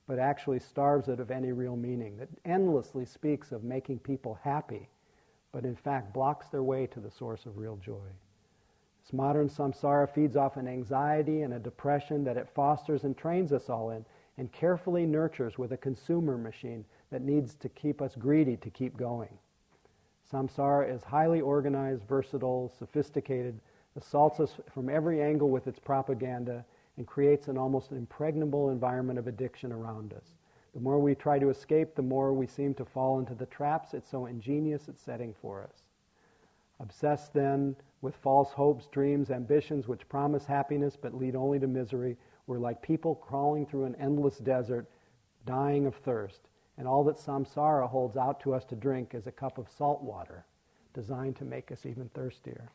but actually starves it of any real meaning, that endlessly speaks of making people happy, but in fact blocks their way to the source of real joy. This modern samsara feeds off an anxiety and a depression that it fosters and trains us all in, and carefully nurtures with a consumer machine that needs to keep us greedy to keep going. Samsara is highly organized, versatile, sophisticated, assaults us from every angle with its propaganda, and creates an almost impregnable environment of addiction around us. The more we try to escape, the more we seem to fall into the traps it's so ingenious at setting for us. Obsessed then with false hopes, dreams, ambitions which promise happiness but lead only to misery, we're like people crawling through an endless desert, dying of thirst, and all that samsara holds out to us to drink is a cup of salt water, designed to make us even thirstier.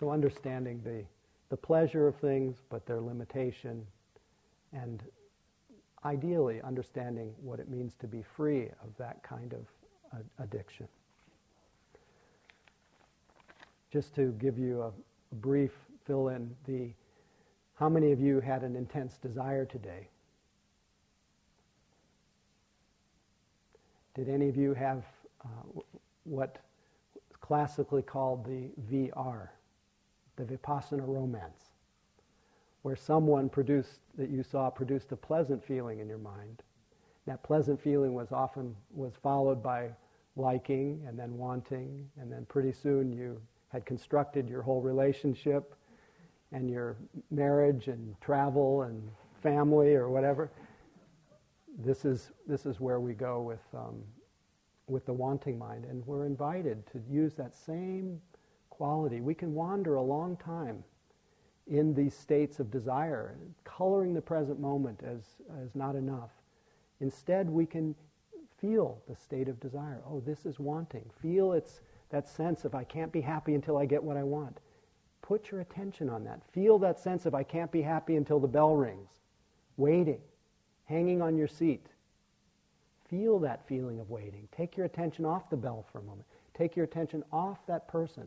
So understanding the, the pleasure of things, but their limitation, and ideally understanding what it means to be free of that kind of uh, addiction. Just to give you a, a brief fill-in, the how many of you had an intense desire today? Did any of you have uh, what is classically called the V R? The Vipassana romance, where someone produced that you saw produced a pleasant feeling in your mind. That pleasant feeling was often was followed by liking and then wanting, and then pretty soon you had constructed your whole relationship and your marriage and travel and family or whatever. This is this is where we go with um, with the wanting mind, and we're invited to use that same quality. We can wander a long time in these states of desire, coloring the present moment as, as not enough. Instead, we can feel the state of desire. Oh, this is wanting. Feel it's that sense of I can't be happy until I get what I want. Put your attention on that. Feel that sense of I can't be happy until the bell rings. Waiting, hanging on your seat. Feel that feeling of waiting. Take your attention off the bell for a moment. Take your attention off that person.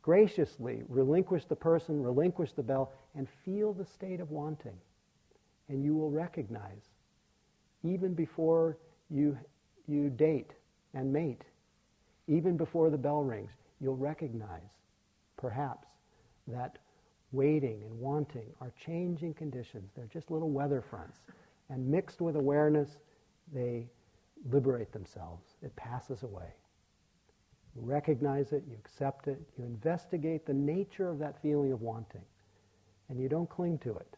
Graciously relinquish the person, relinquish the bell, and feel the state of wanting. And you will recognize, even before you, you date and mate, even before the bell rings, you'll recognize, perhaps, that waiting and wanting are changing conditions. They're just little weather fronts. And mixed with awareness, they liberate themselves. It passes away. You recognize it, you accept it, you investigate the nature of that feeling of wanting, and you don't cling to it.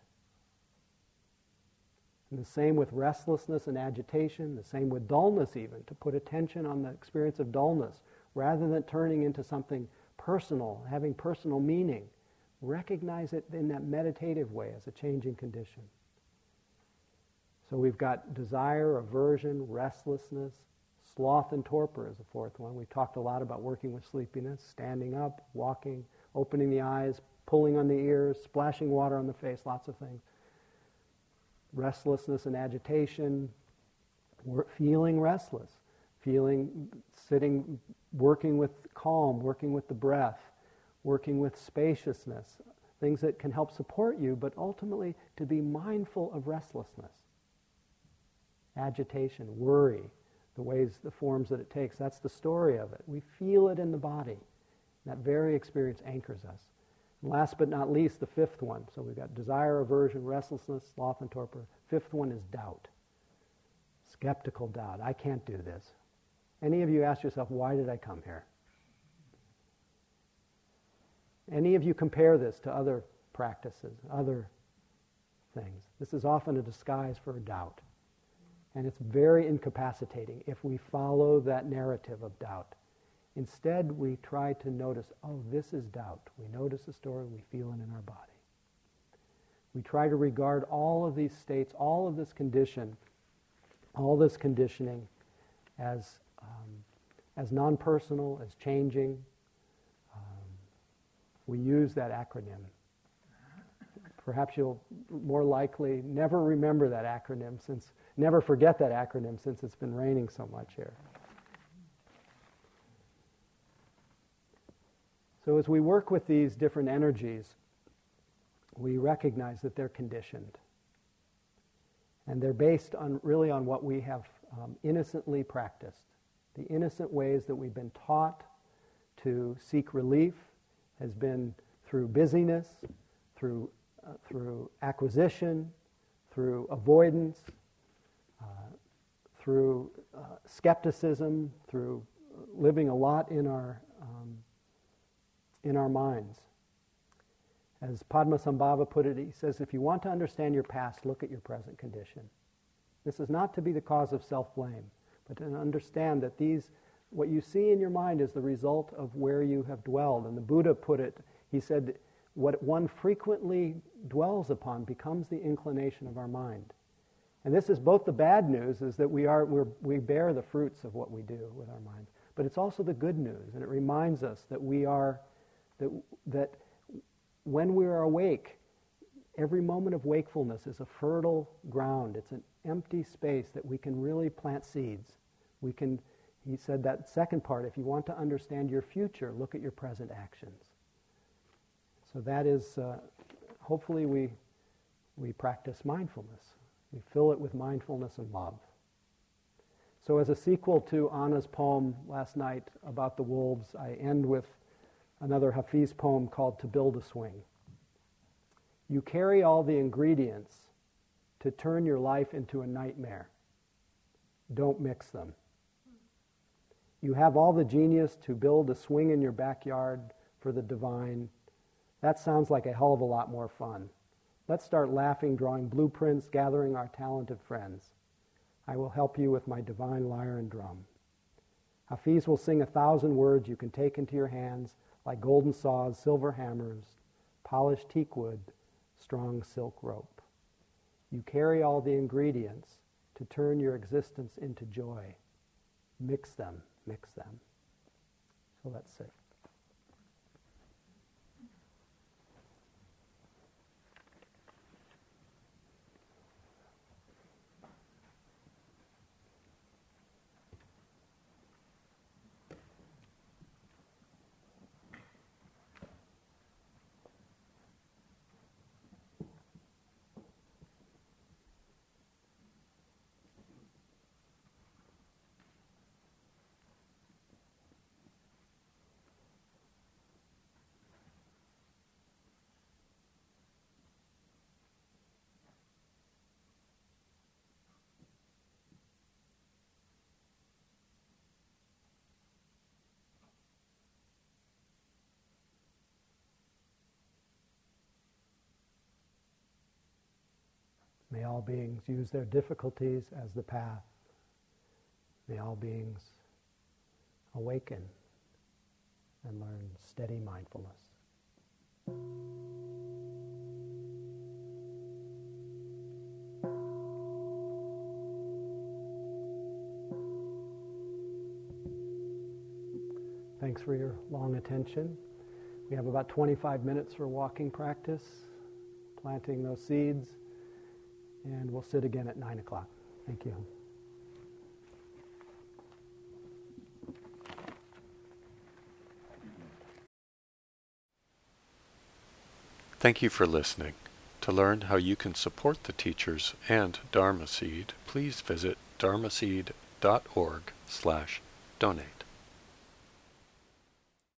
And the same with restlessness and agitation, the same with dullness even, to put attention on the experience of dullness, rather than turning into something personal, having personal meaning. Recognize it in that meditative way as a changing condition. So we've got desire, aversion, restlessness, sloth and torpor is the fourth one. We've talked a lot about working with sleepiness, standing up, walking, opening the eyes, pulling on the ears, splashing water on the face, lots of things. Restlessness and agitation, feeling restless, feeling, sitting, working with calm, working with the breath, working with spaciousness, things that can help support you, but ultimately to be mindful of restlessness. Agitation, worry, the ways, the forms that it takes. That's the story of it. We feel it in the body. That very experience anchors us. And last but not least, the fifth one. So we've got desire, aversion, restlessness, sloth, and torpor. Fifth one is doubt. Skeptical doubt. I can't do this. Any of you ask yourself, why did I come here? Any of you compare this to other practices, other things? This is often a disguise for a doubt. And it's very incapacitating if we follow that narrative of doubt. Instead, we try to notice, oh, this is doubt. We notice the story, we feel it in our body. We try to regard all of these states, all of this condition, all this conditioning as, um, as non-personal, as changing. Um, we use that acronym. Perhaps you'll more likely never remember that acronym since, never forget that acronym since it's been raining so much here. So as we work with these different energies, we recognize that they're conditioned. And they're based on really on what we have um, innocently practiced. The innocent ways that we've been taught to seek relief has been through busyness, through Uh, through acquisition, through avoidance, uh, through uh, skepticism, through living a lot in our um, in our minds. As Padmasambhava put it, he says, if you want to understand your past, look at your present condition. This is not to be the cause of self-blame, but to understand that these, what you see in your mind is the result of where you have dwelled. And the Buddha put it, he said, what one frequently dwells upon becomes the inclination of our mind. And this is both the bad news, is that we are we're, we bear the fruits of what we do with our minds, but it's also the good news, and it reminds us that we are, that, that when we are awake, every moment of wakefulness is a fertile ground. It's an empty space that we can really plant seeds. We can, he said that second part, if you want to understand your future, look at your present actions. So that is, uh, hopefully we we practice mindfulness. We fill it with mindfulness and love. So as a sequel to Anna's poem last night about the wolves, I end with another Hafiz poem called To Build a Swing. You carry all the ingredients to turn your life into a nightmare. Don't mix them. You have all the genius to build a swing in your backyard for the divine. That sounds like a hell of a lot more fun. Let's start laughing, drawing blueprints, gathering our talented friends. I will help you with my divine lyre and drum. Hafiz will sing a thousand words you can take into your hands, like golden saws, silver hammers, polished teak wood, strong silk rope. You carry all the ingredients to turn your existence into joy. Mix them, mix them. So let's sit. May all beings use their difficulties as the path. May all beings awaken and learn steady mindfulness. Thanks for your long attention. We have about twenty-five minutes for walking practice, planting those seeds. And we'll sit again at nine o'clock. Thank you. Thank you for listening. To learn how you can support the teachers and Dharma Seed, please visit dharmaseed dot org slash donate.